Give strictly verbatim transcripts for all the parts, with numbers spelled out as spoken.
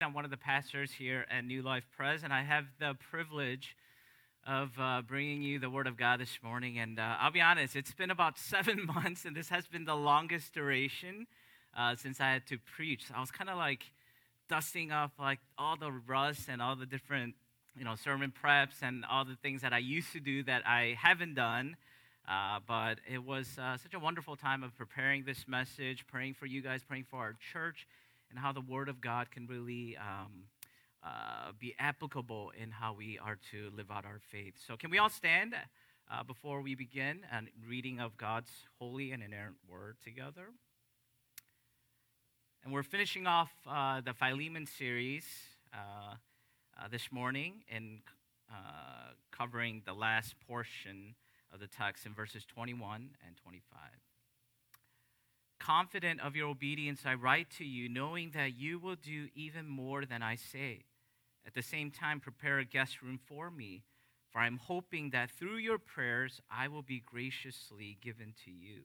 I'm one of the pastors here at New Life Press, and I have the privilege of uh, bringing you the Word of God this morning. And uh, I'll be honest, it's been about seven months, and this has been the longest duration uh, since I had to preach. I was kind of like dusting off like all the rust and all the different, you know, sermon preps and all the things that I used to do that I haven't done. Uh, but it was uh, such a wonderful time of preparing this message, praying for you guys, praying for our church, and how the Word of God can really um, uh, be applicable in how we are to live out our faith. So can we all stand uh, before we begin a reading of God's holy and inerrant Word together? And we're finishing off uh, the Philemon series uh, uh, this morning and uh, covering the last portion of the text in verses twenty-one and twenty-five. Confident of your obedience, I write to you, knowing that you will do even more than I say. At the same time, prepare a guest room for me, for I am hoping that through your prayers, I will be graciously given to you.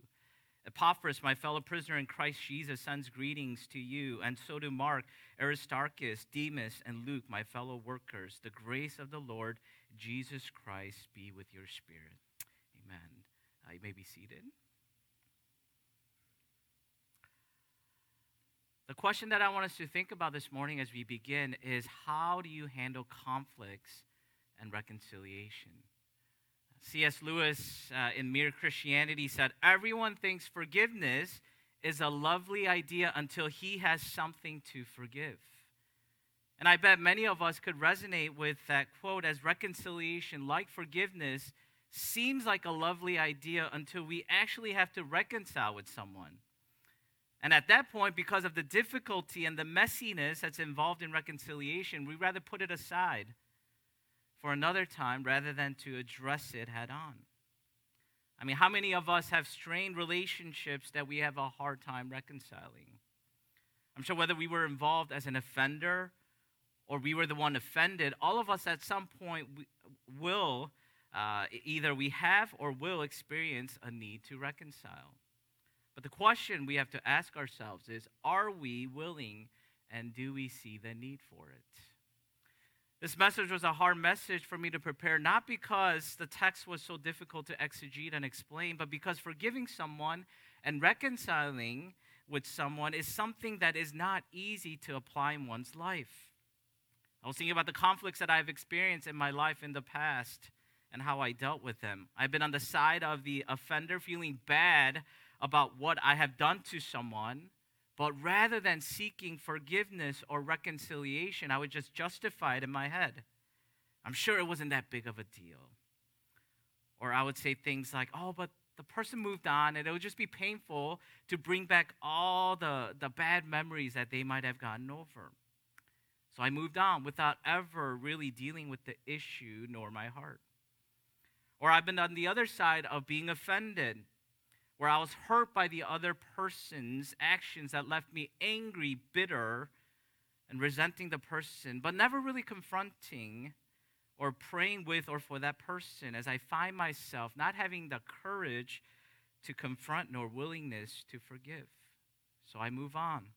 Epaphras, my fellow prisoner in Christ Jesus, sends greetings to you, and so do Mark, Aristarchus, Demas, and Luke, my fellow workers. The grace of the Lord Jesus Christ be with your spirit. Amen. Uh, you may be seated. The question that I want us to think about this morning as we begin is, how do you handle conflicts and reconciliation? C S. Lewis uh, in Mere Christianity said, "Everyone thinks forgiveness is a lovely idea until he has something to forgive." And I bet many of us could resonate with that quote, as reconciliation, like forgiveness, seems like a lovely idea until we actually have to reconcile with someone. And at that point, because of the difficulty and the messiness that's involved in reconciliation, we rather put it aside for another time rather than to address it head on. I mean, how many of us have strained relationships that we have a hard time reconciling? I'm sure whether we were involved as an offender or we were the one offended, all of us at some point will, uh, either we have or will experience a need to reconcile. But the question we have to ask ourselves is, are we willing and do we see the need for it? This message was a hard message for me to prepare, not because the text was so difficult to exegete and explain, but because forgiving someone and reconciling with someone is something that is not easy to apply in one's life. I was thinking about the conflicts that I've experienced in my life in the past and how I dealt with them. I've been on the side of the offender, feeling bad about what I have done to someone, but rather than seeking forgiveness or reconciliation, I would just justify it in my head. I'm sure it wasn't that big of a deal. Or I would say things like, oh, but the person moved on, and it would just be painful to bring back all the, the bad memories that they might have gotten over. So I moved on without ever really dealing with the issue nor my heart. Or I've been on the other side of being offended, where I was hurt by the other person's actions that left me angry, bitter, and resenting the person, but never really confronting or praying with or for that person, as I find myself not having the courage to confront nor willingness to forgive. So I move on,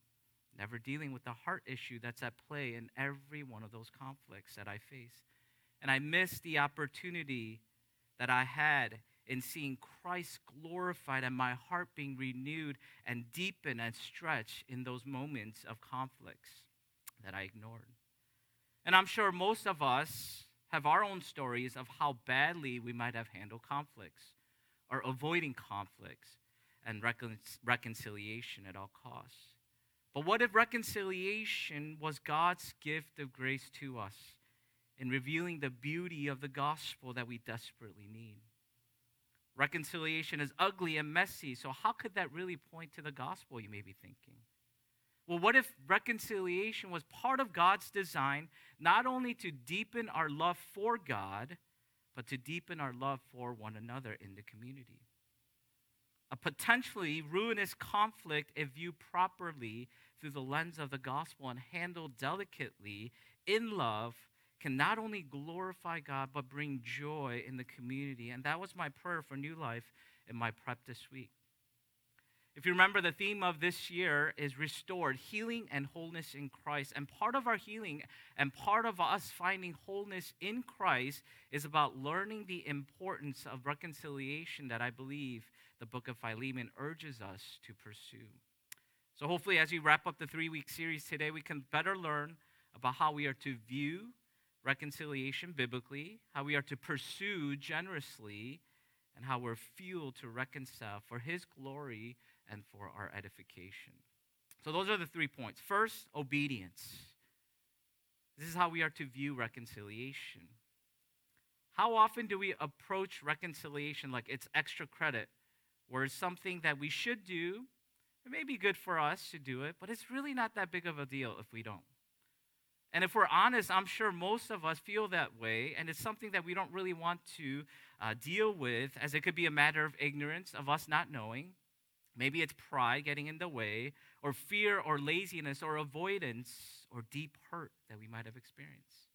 never dealing with the heart issue that's at play in every one of those conflicts that I face. And I miss the opportunity that I had in seeing Christ glorified and my heart being renewed and deepened and stretched in those moments of conflicts that I ignored. And I'm sure most of us have our own stories of how badly we might have handled conflicts or avoiding conflicts and recon- reconciliation at all costs. But what if reconciliation was God's gift of grace to us in revealing the beauty of the gospel that we desperately need? Reconciliation is ugly and messy, so how could that really point to the gospel, you may be thinking? Well, what if reconciliation was part of God's design, not only to deepen our love for God, but to deepen our love for one another in the community? A potentially ruinous conflict, if viewed properly through the lens of the gospel and handled delicately in love, can not only glorify God, but bring joy in the community. And that was my prayer for New Life in my prep this week. If you remember, the theme of this year is restored, healing and wholeness in Christ. And part of our healing and part of us finding wholeness in Christ is about learning the importance of reconciliation that I believe the book of Philemon urges us to pursue. So hopefully as we wrap up the three-week series today, we can better learn about how we are to view reconciliation biblically, how we are to pursue generously, and how we're fueled to reconcile for His glory and for our edification. So those are the three points. First, obedience. This is how we are to view reconciliation. How often do we approach reconciliation like it's extra credit, where it's something that we should do? It may be good for us to do it, but it's really not that big of a deal if we don't. And if we're honest, I'm sure most of us feel that way, and it's something that we don't really want to uh, deal with, as it could be a matter of ignorance, of us not knowing. Maybe it's pride getting in the way, or fear, or laziness, or avoidance, or deep hurt that we might have experienced.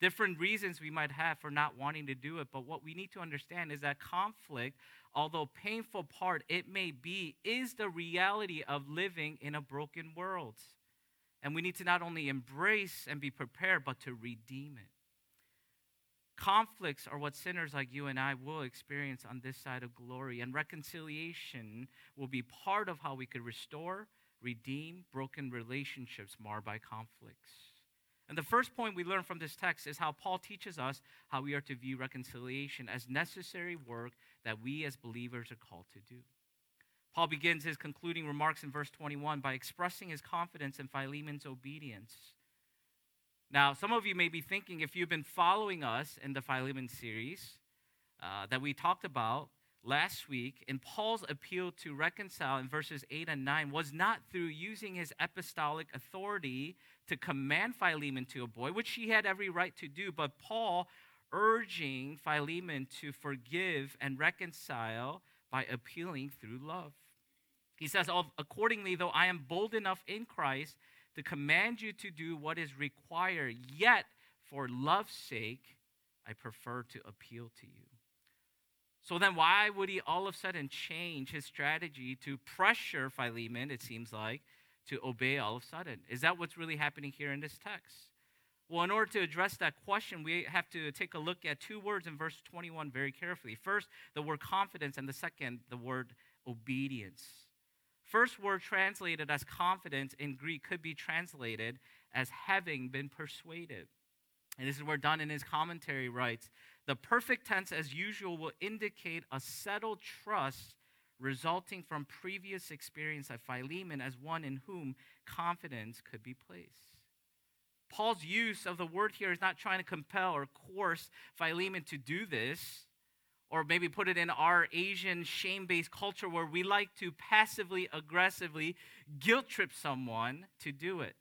Different reasons we might have for not wanting to do it, but what we need to understand is that conflict, although painful part it may be, is the reality of living in a broken world. And we need to not only embrace and be prepared, but to redeem it. Conflicts are what sinners like you and I will experience on this side of glory, and reconciliation will be part of how we could restore, redeem broken relationships marred by conflicts. And the first point we learn from this text is how Paul teaches us how we are to view reconciliation as necessary work that we as believers are called to do. Paul begins his concluding remarks in verse twenty-one by expressing his confidence in Philemon's obedience. Now, some of you may be thinking, if you've been following us in the Philemon series uh, that we talked about last week, and Paul's appeal to reconcile in verses eight and nine was not through using his apostolic authority to command Philemon to obey, which he had every right to do, but Paul urging Philemon to forgive and reconcile by appealing through love. He says, accordingly, though I am bold enough in Christ to command you to do what is required, yet for love's sake, I prefer to appeal to you. So then why would he all of a sudden change his strategy to pressure Philemon, it seems like, to obey all of a sudden? Is that what's really happening here in this text? Well, in order to address that question, we have to take a look at two words in verse twenty-one very carefully. First, the word confidence, and the second, the word obedience. First word translated as confidence in Greek could be translated as having been persuaded. And this is where Dunn in his commentary writes, the perfect tense as usual will indicate a settled trust resulting from previous experience of Philemon as one in whom confidence could be placed. Paul's use of the word here is not trying to compel or coerce Philemon to do this, or maybe put it in our Asian shame-based culture where we like to passively, aggressively guilt-trip someone to do it.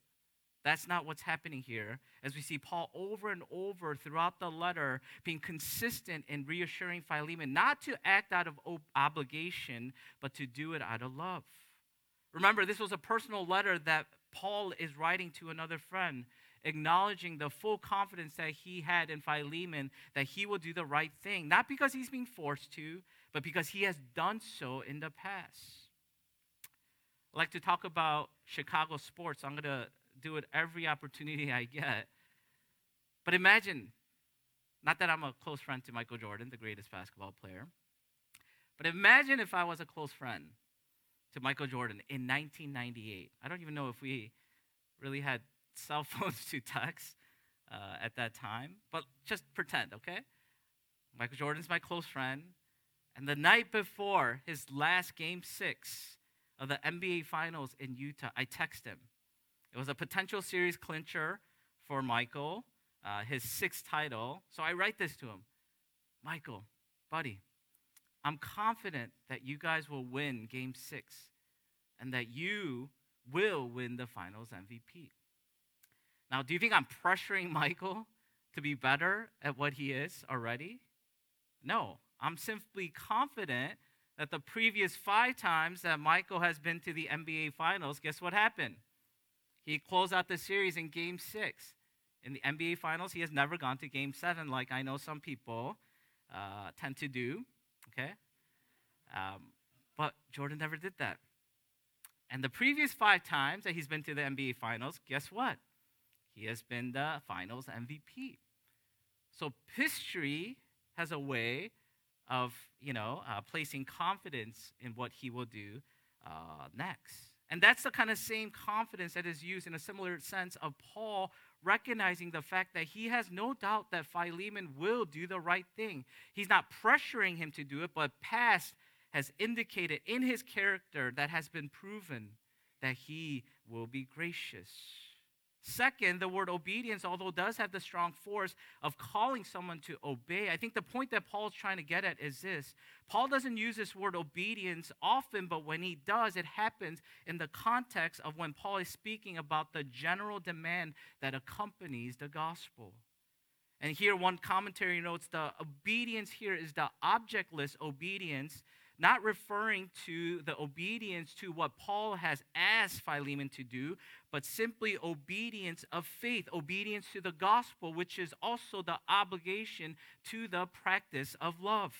That's not what's happening here, as we see Paul over and over throughout the letter being consistent in reassuring Philemon not to act out of ob- obligation, but to do it out of love. Remember, this was a personal letter that Paul is writing to another friend, acknowledging the full confidence that he had in Philemon that he will do the right thing, not because he's being forced to, but because he has done so in the past. I like to talk about Chicago sports. I'm going to do it every opportunity I get. But imagine, not that I'm a close friend to Michael Jordan, the greatest basketball player, but imagine if I was a close friend to Michael Jordan in nineteen ninety-eight. I don't even know if we really had cell phones to text uh, at that time, but just pretend, okay? Michael Jordan's my close friend, and the night before his last game six of the N B A Finals in Utah, I text him. It was a potential series clincher for Michael, uh, his sixth title, so I write this to him. Michael, buddy, I'm confident that you guys will win game six and that you will win the finals M V P. Now, do you think I'm pressuring Michael to be better at what he is already? No, I'm simply confident that the previous five times that Michael has been to the N B A Finals, guess what happened? He closed out the series in game six. In the N B A Finals, he has never gone to game seven like I know some people uh, tend to do. Okay, um, but Jordan never did that. And the previous five times that he's been to the N B A Finals, guess what? He has been the Finals M V P. So history has a way of, you know, uh, placing confidence in what he will do uh, next. And that's the kind of same confidence that is used in a similar sense of Paul recognizing the fact that he has no doubt that Philemon will do the right thing. He's not pressuring him to do it, but past has indicated in his character that has been proven that he will be gracious. Second, the word obedience, although does have the strong force of calling someone to obey, I think the point that Paul's trying to get at is this. Paul doesn't use this word obedience often, but when he does, it happens in the context of when Paul is speaking about the general demand that accompanies the gospel. And here one commentary notes the obedience here is the objectless obedience, not referring to the obedience to what Paul has asked Philemon to do, but simply obedience of faith, obedience to the gospel, which is also the obligation to the practice of love.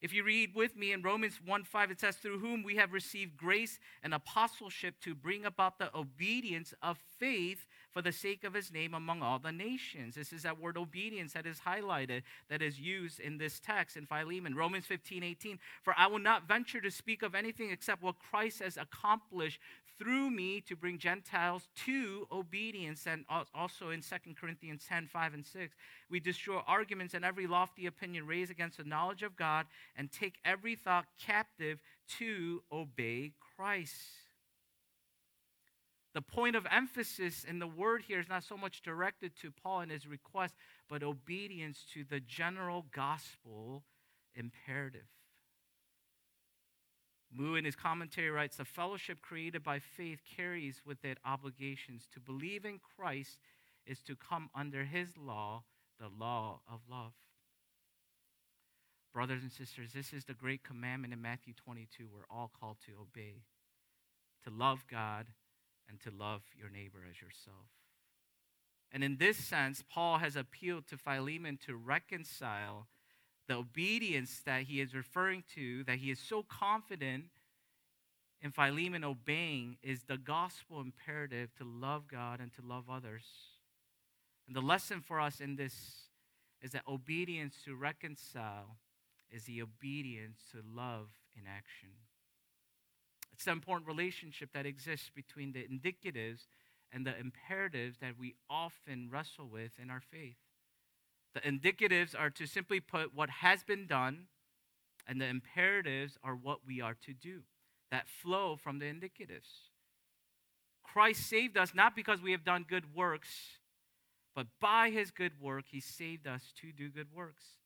If you read with me in Romans one five, it says, "Through whom we have received grace and apostleship to bring about the obedience of faith for the sake of his name among all the nations." This is that word obedience that is highlighted, that is used in this text in Philemon. Romans fifteen eighteen, "For I will not venture to speak of anything except what Christ has accomplished through me to bring Gentiles to obedience." And also in Second Corinthians ten five and six, "We destroy arguments and every lofty opinion raised against the knowledge of God and take every thought captive to obey Christ." The point of emphasis in the word here is not so much directed to Paul and his request, but obedience to the general gospel imperative. Moo, in his commentary, writes, "The fellowship created by faith carries with it obligations. To believe in Christ is to come under his law, the law of love." Brothers and sisters, this is the great commandment in Matthew twenty-two we're all called to obey, to love God and to love your neighbor as yourself. And in this sense, Paul has appealed to Philemon to reconcile the obedience that he is referring to, that he is so confident in Philemon obeying, is the gospel imperative to love God and to love others. And the lesson for us in this is that obedience to reconcile is the obedience to love in action. It's the important relationship that exists between the indicatives and the imperatives that we often wrestle with in our faith. The indicatives are, to simply put, what has been done, and the imperatives are what we are to do, that flow from the indicatives. Christ saved us not because we have done good works, but by his good work, he saved us to do good works.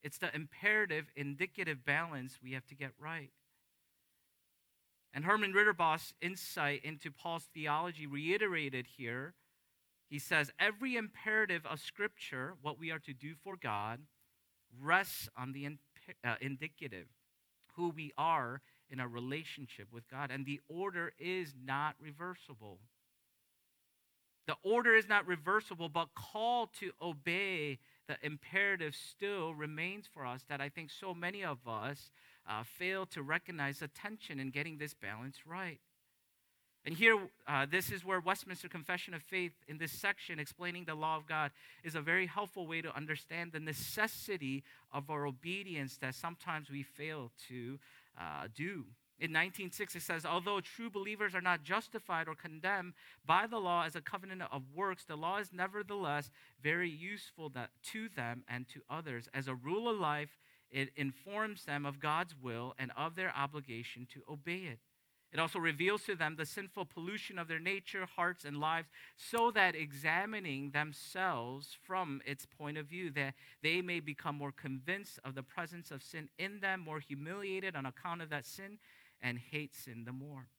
It's the imperative, indicative balance we have to get right. And Herman Ritterboss' insight into Paul's theology reiterated here. He says, "Every imperative of Scripture, what we are to do for God, rests on the in, uh, indicative, who we are in our relationship with God. And the order is not reversible." The order is not reversible, but call to obey the imperative still remains for us, that I think so many of us uh, fail to recognize the tension in getting this balance right. And here, uh, this is where Westminster Confession of Faith, in this section explaining the law of God, is a very helpful way to understand the necessity of our obedience that sometimes we fail to uh, do. In nineteen six, it says, "Although true believers are not justified or condemned by the law as a covenant of works, the law is nevertheless very useful that, to them and to others. As a rule of life, it informs them of God's will and of their obligation to obey it. It also reveals to them the sinful pollution of their nature, hearts, and lives, so that examining themselves from its point of view, that they may become more convinced of the presence of sin in them, more humiliated on account of that sin, and hate sin the more."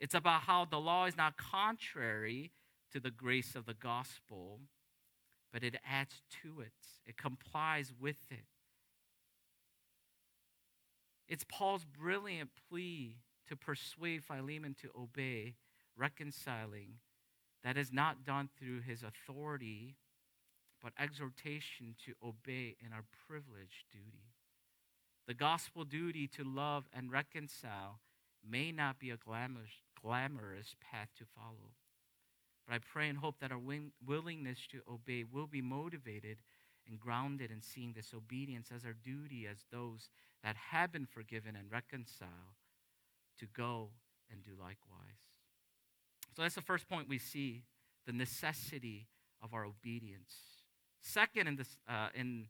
It's about how the law is not contrary to the grace of the gospel, but it adds to it. It complies with it. It's Paul's brilliant plea to persuade Philemon to obey, reconciling, that is not done through his authority, but exhortation to obey in our privileged duty. The gospel duty to love and reconcile may not be a glamorous, glamorous path to follow. But I pray and hope that our win- willingness to obey will be motivated and grounded in seeing this obedience as our duty as those that have been forgiven and reconciled to go and do likewise. So that's the first point we see, the necessity of our obedience. Second, in this, uh, in,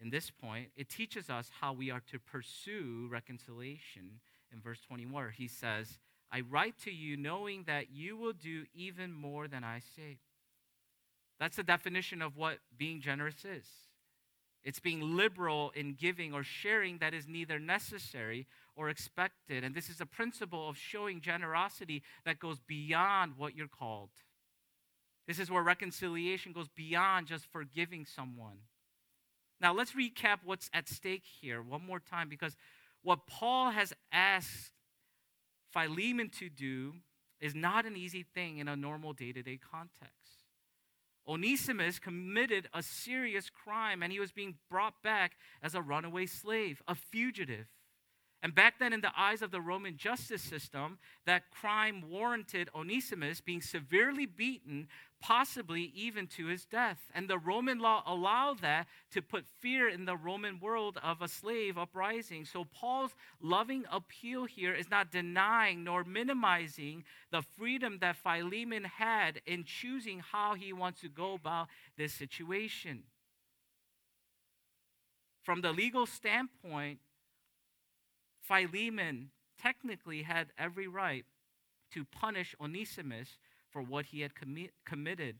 in this point, it teaches us how we are to pursue reconciliation. In verse twenty-one, he says, I write to you knowing that you will do even more than I say. That's the definition of what being generous is. It's being liberal in giving or sharing that is neither necessary or expected. And this is a principle of showing generosity that goes beyond what you're called. This is where reconciliation goes beyond just forgiving someone. Now, let's recap what's at stake here one more time, because what Paul has asked Philemon to do is not an easy thing in a normal day-to-day context. Onesimus committed a serious crime, and he was being brought back as a runaway slave, a fugitive. And back then, in the eyes of the Roman justice system, that crime warranted Onesimus being severely beaten, possibly even to his death. And the Roman law allowed that to put fear in the Roman world of a slave uprising. So Paul's loving appeal here is not denying nor minimizing the freedom that Philemon had in choosing how he wants to go about this situation. From the legal standpoint, Philemon technically had every right to punish Onesimus for what he had commi- committed.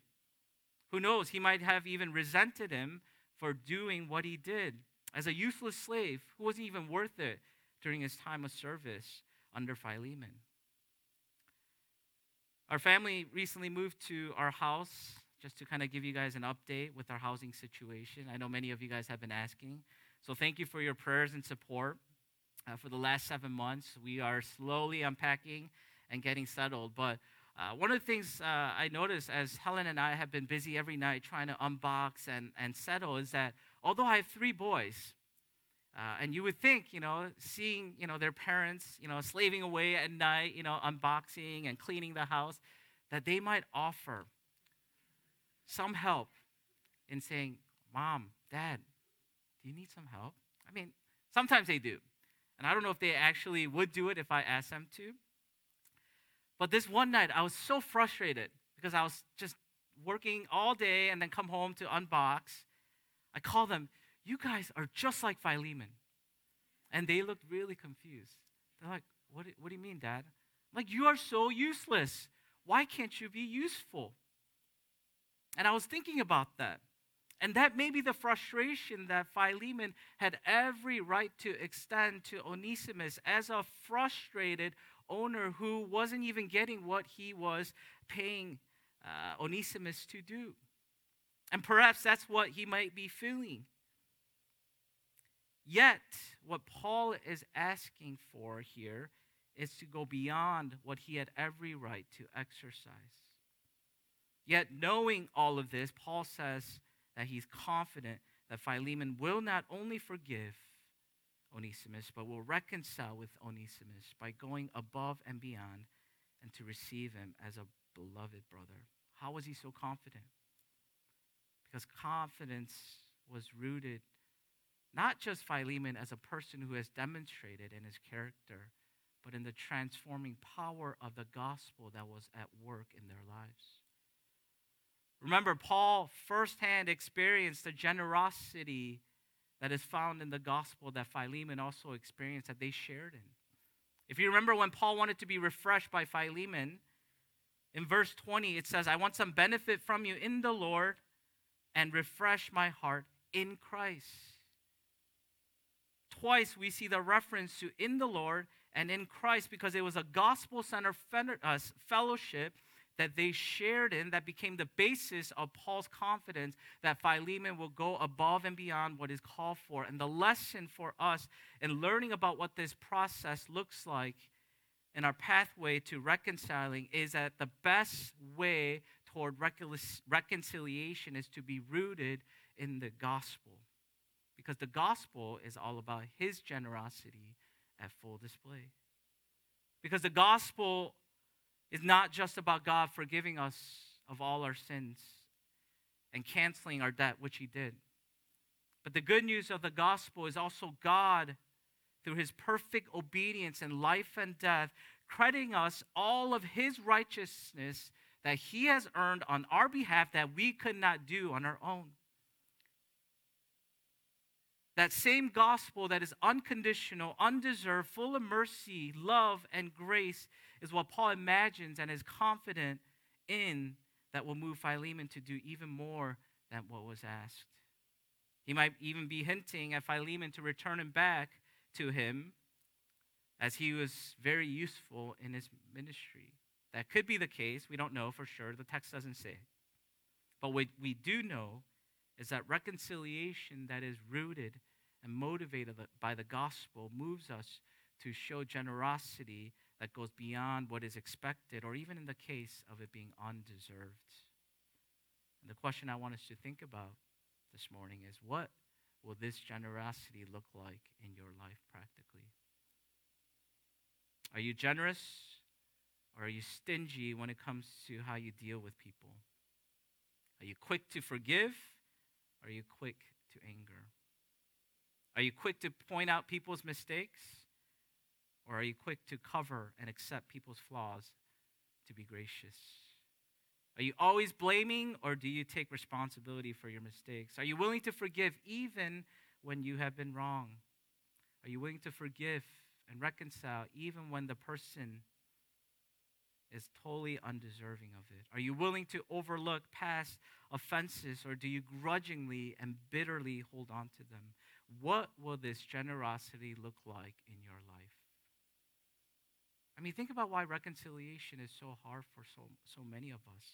Who knows, he might have even resented him for doing what he did as a useless slave who wasn't even worth it during his time of service under Philemon. Our family recently moved to our house, just to kind of give you guys an update with our housing situation. I know many of you guys have been asking, so thank you for your prayers and support. Uh, for the last seven months, we are slowly unpacking and getting settled. But uh, one of the things uh, I noticed as Helen and I have been busy every night trying to unbox and, and settle is that although I have three boys, uh, and you would think, you know, seeing, you know, their parents, you know, slaving away at night, you know, unboxing and cleaning the house, that they might offer some help in saying, Mom, Dad, do you need some help? I mean, sometimes they do. And I don't know if they actually would do it if I asked them to. But this one night, I was so frustrated because I was just working all day and then come home to unbox. I called them, you guys are just like Philemon. And they looked really confused. They're like, what, what do you mean, Dad? I'm like, you are so useless. Why can't you be useful? And I was thinking about that. And that may be the frustration that Philemon had every right to extend to Onesimus as a frustrated owner who wasn't even getting what he was paying uh, Onesimus to do. And perhaps that's what he might be feeling. Yet, what Paul is asking for here is to go beyond what he had every right to exercise. Yet, knowing all of this, Paul says that he's confident that Philemon will not only forgive Onesimus, but will reconcile with Onesimus by going above and beyond and to receive him as a beloved brother. How was he so confident? Because confidence was rooted not just Philemon as a person who has demonstrated in his character, but in the transforming power of the gospel that was at work in their lives. Remember, Paul firsthand experienced the generosity that is found in the gospel that Philemon also experienced, that they shared in. If you remember when Paul wanted to be refreshed by Philemon, in verse twenty it says, I want some benefit from you in the Lord and refresh my heart in Christ. Twice we see the reference to in the Lord and in Christ because it was a gospel-centered fellowship that they shared in that became the basis of Paul's confidence that Philemon will go above and beyond what is called for. And the lesson for us in learning about what this process looks like in our pathway to reconciling is that the best way toward reconciliation is to be rooted in the gospel, because the gospel is all about his generosity at full display. Because the gospel is not just about God forgiving us of all our sins and canceling our debt, which he did. But the good news of the gospel is also God, through his perfect obedience in life and death, crediting us all of his righteousness that he has earned on our behalf that we could not do on our own. That same gospel that is unconditional, undeserved, full of mercy, love, and grace is what Paul imagines and is confident in that will move Philemon to do even more than what was asked. He might even be hinting at Philemon to return him back to him, as he was very useful in his ministry. That could be the case. We don't know for sure. The text doesn't say. But what we do know is that reconciliation that is rooted and motivated by the gospel moves us to show generosity that goes beyond what is expected, or even in the case of it being undeserved. And the question I want us to think about this morning is, what will this generosity look like in your life practically? Are you generous, or are you stingy when it comes to how you deal with people? Are you quick to forgive? Are you quick to anger? Are you quick to point out people's mistakes? Or are you quick to cover and accept people's flaws to be gracious? Are you always blaming, or do you take responsibility for your mistakes? Are you willing to forgive even when you have been wrong? Are you willing to forgive and reconcile even when the person is totally undeserving of it? Are you willing to overlook past offenses, or do you grudgingly and bitterly hold on to them? What will this generosity look like in your life? I mean, think about why reconciliation is so hard for so, so many of us.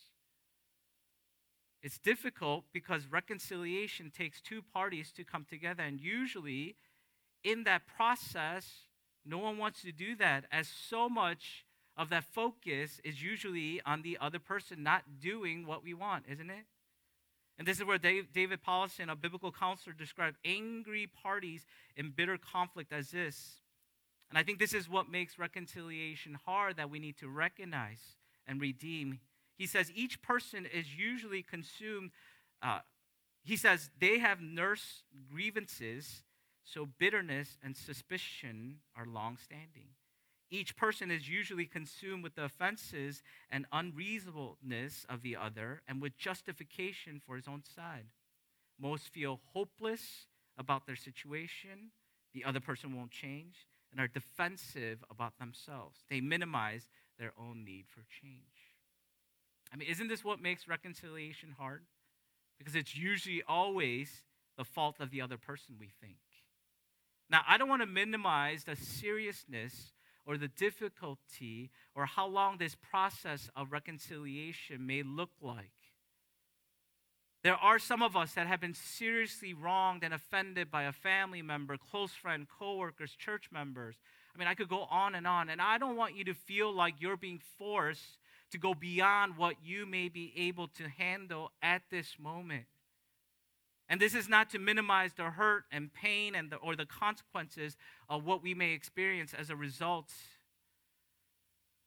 It's difficult because reconciliation takes two parties to come together, and usually in that process, no one wants to do that, as so much of that focus is usually on the other person not doing what we want, isn't it? And this is where Dave, David Paulson, a biblical counselor, described angry parties in bitter conflict as this. And I think this is what makes reconciliation hard, that we need to recognize and redeem. He says each person is usually consumed. Uh, he says they have nursed grievances, so bitterness and suspicion are longstanding. Each person is usually consumed with the offenses and unreasonableness of the other and with justification for his own side. Most feel hopeless about their situation, the other person won't change, and are defensive about themselves. They minimize their own need for change. I mean, isn't this what makes reconciliation hard? Because it's usually always the fault of the other person, we think. Now, I don't want to minimize the seriousness or the difficulty, or how long this process of reconciliation may look like. There are some of us that have been seriously wronged and offended by a family member, close friend, coworkers, church members. I mean, I could go on and on, and I don't want you to feel like you're being forced to go beyond what you may be able to handle at this moment. And this is not to minimize the hurt and pain and the, or the consequences of what we may experience as a result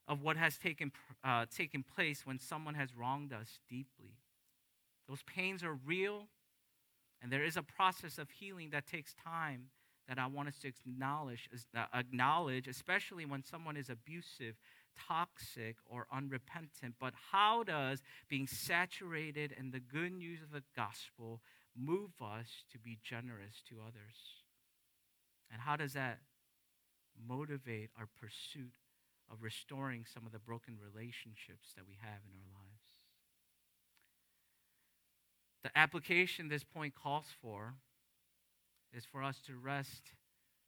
of what has taken, uh, taken place when someone has wronged us deeply. Those pains are real, and there is a process of healing that takes time that I want us to acknowledge, uh, acknowledge, especially when someone is abusive, toxic, or unrepentant. But how does being saturated in the good news of the gospel move us to be generous to others? And how does that motivate our pursuit of restoring some of the broken relationships that we have in our lives? The application this point calls for is for us to rest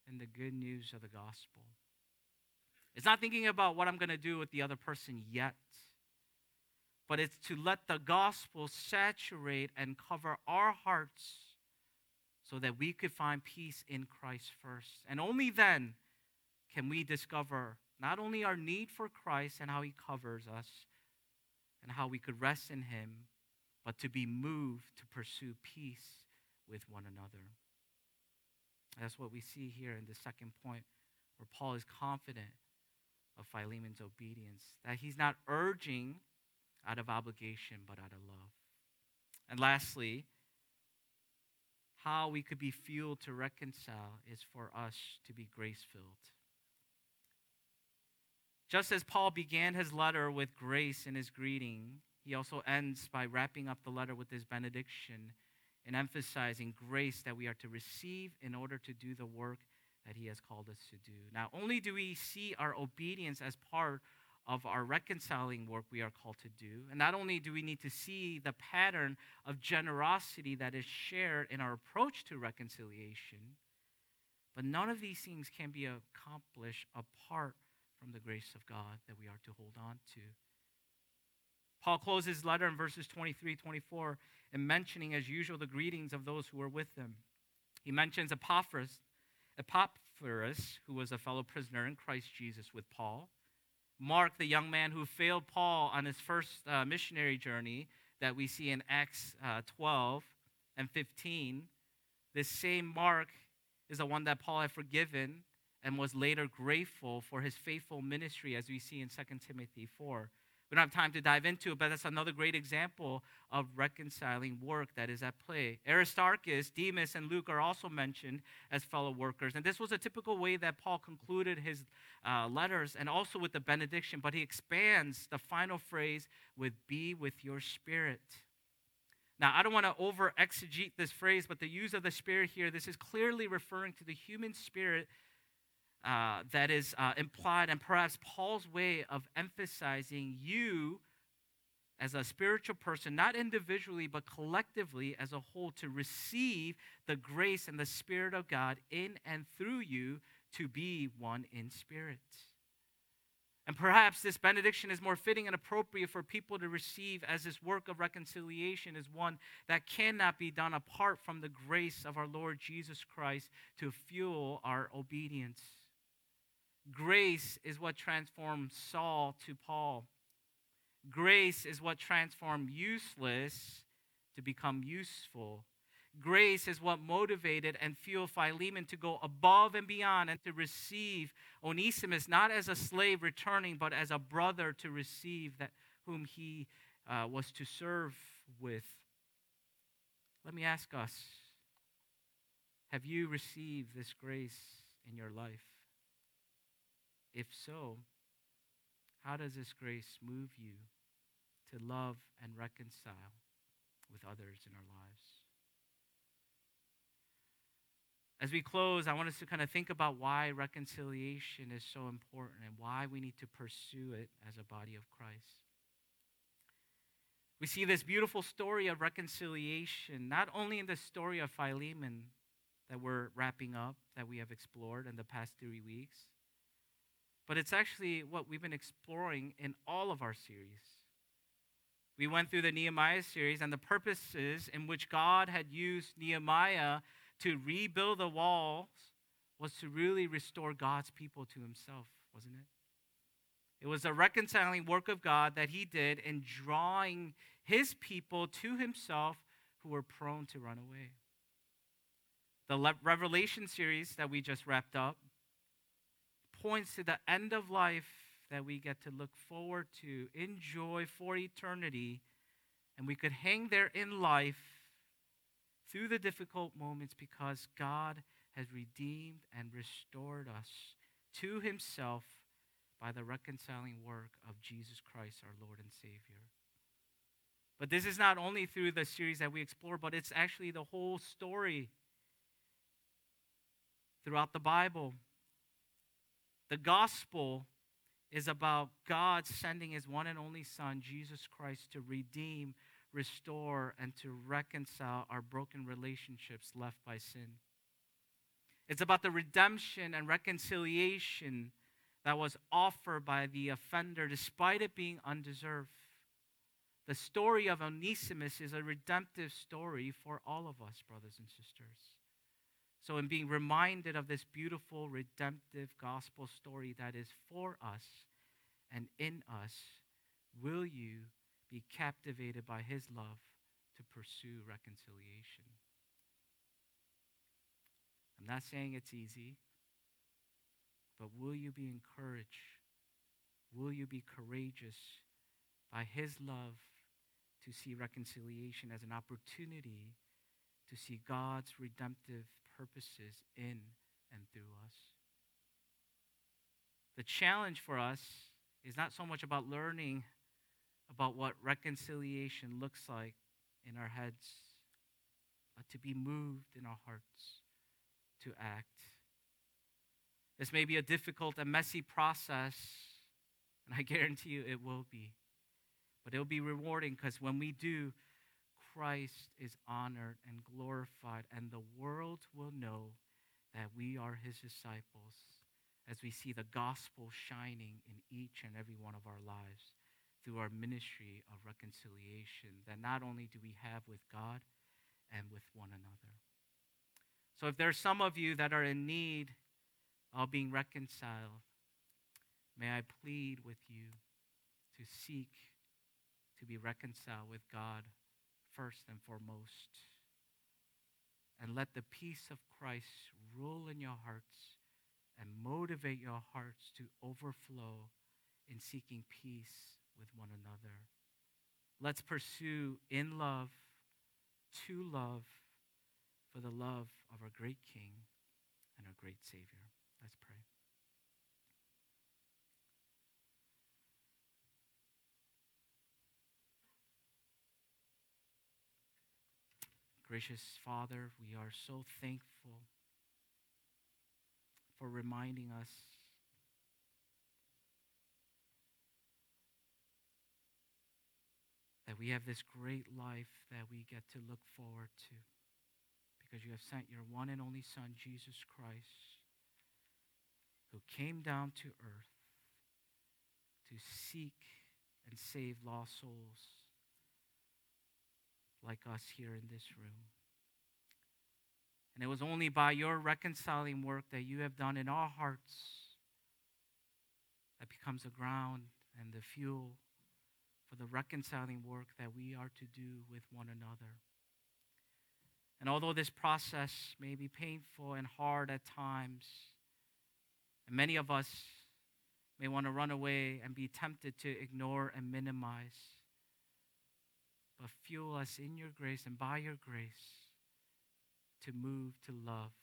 in the good news of the gospel. It's not thinking about what I'm going to do with the other person yet, but it's to let the gospel saturate and cover our hearts so that we could find peace in Christ first. And only then can we discover not only our need for Christ and how he covers us and how we could rest in him, but to be moved to pursue peace with one another. That's what we see here in the second point, where Paul is confident of Philemon's obedience, that he's not urging out of obligation, but out of love. And lastly, how we could be fueled to reconcile is for us to be grace-filled. Just as Paul began his letter with grace in his greeting, he also ends by wrapping up the letter with his benediction and emphasizing grace that we are to receive in order to do the work that he has called us to do. Not only do we see our obedience as part of our reconciling work we are called to do, and not only do we need to see the pattern of generosity that is shared in our approach to reconciliation, but none of these things can be accomplished apart from the grace of God that we are to hold on to. Paul closes his letter in verses twenty-three, twenty-four, and mentioning, as usual, the greetings of those who were with him. He mentions Epaphras, Epaphras, who was a fellow prisoner in Christ Jesus with Paul, Mark, the young man who failed Paul on his first uh, missionary journey that we see in Acts uh, twelve and fifteen. This same Mark is the one that Paul had forgiven and was later grateful for his faithful ministry, as we see in Second Timothy four. We don't have time to dive into it, but that's another great example of reconciling work that is at play. Aristarchus, Demas, and Luke are also mentioned as fellow workers. And this was a typical way that Paul concluded his uh, letters, and also with the benediction, but he expands the final phrase with, "Be with your spirit." Now, I don't want to over-exegete this phrase, but the use of the spirit here, this is clearly referring to the human spirit Uh, that is uh, implied, and perhaps Paul's way of emphasizing you as a spiritual person, not individually, but collectively as a whole, to receive the grace and the Spirit of God in and through you to be one in spirit. And perhaps this benediction is more fitting and appropriate for people to receive, as this work of reconciliation is one that cannot be done apart from the grace of our Lord Jesus Christ to fuel our obedience. Grace is what transformed Saul to Paul. Grace is what transformed useless to become useful. Grace is what motivated and fueled Philemon to go above and beyond and to receive Onesimus, not as a slave returning, but as a brother to receive that whom he uh, was to serve with. Let me ask us, have you received this grace in your life? If so, how does this grace move you to love and reconcile with others in our lives? As we close, I want us to kind of think about why reconciliation is so important and why we need to pursue it as a body of Christ. We see this beautiful story of reconciliation, not only in the story of Philemon that we're wrapping up, that we have explored in the past three weeks, but it's actually what we've been exploring in all of our series. We went through the Nehemiah series and the purposes in which God had used Nehemiah to rebuild the walls was to really restore God's people to himself, wasn't it? It was a reconciling work of God that he did in drawing his people to himself who were prone to run away. The Le- Revelation series that we just wrapped up points to the end of life that we get to look forward to, enjoy for eternity, and we could hang there in life through the difficult moments because God has redeemed and restored us to himself by the reconciling work of Jesus Christ, our Lord and Savior. But this is not only through the series that we explore, but it's actually the whole story throughout the Bible. The gospel is about God sending his one and only Son, Jesus Christ, to redeem, restore, and to reconcile our broken relationships left by sin. It's about the redemption and reconciliation that was offered by the offender despite it being undeserved. The story of Onesimus is a redemptive story for all of us, brothers and sisters. So in being reminded of this beautiful, redemptive gospel story that is for us and in us, will you be captivated by his love to pursue reconciliation? I'm not saying it's easy, but will you be encouraged will you be courageous by his love to see reconciliation as an opportunity to see God's redemptive purposes in and through us? The challenge for us is not so much about learning about what reconciliation looks like in our heads, but to be moved in our hearts to act. This may be a difficult and messy process, and I guarantee you it will be. But it'll be rewarding, because when we do, Christ is honored and glorified, and the world will know that we are his disciples as we see the gospel shining in each and every one of our lives through our ministry of reconciliation that not only do we have with God and with one another. So if there are some of you that are in need of being reconciled, may I plead with you to seek to be reconciled with God first and foremost. And let the peace of Christ rule in your hearts and motivate your hearts to overflow in seeking peace with one another. Let's pursue in love, to love, for the love of our great King and our great Savior. Let's pray. Gracious Father, we are so thankful for reminding us that we have this great life that we get to look forward to because you have sent your one and only Son, Jesus Christ, who came down to earth to seek and save lost souls like us here in this room. And it was only by your reconciling work that you have done in our hearts that becomes the ground and the fuel for the reconciling work that we are to do with one another. And although this process may be painful and hard at times, and many of us may want to run away and be tempted to ignore and minimize, but fuel us in your grace and by your grace to move to love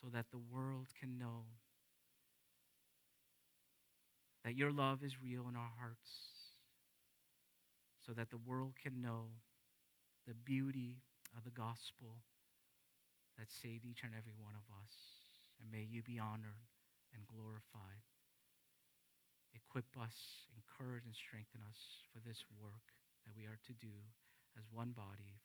so that the world can know that your love is real in our hearts, so that the world can know the beauty of the gospel that saved each and every one of us. And may you be honored and glorified. Equip us, encourage and strengthen us for this work that we are to do as one body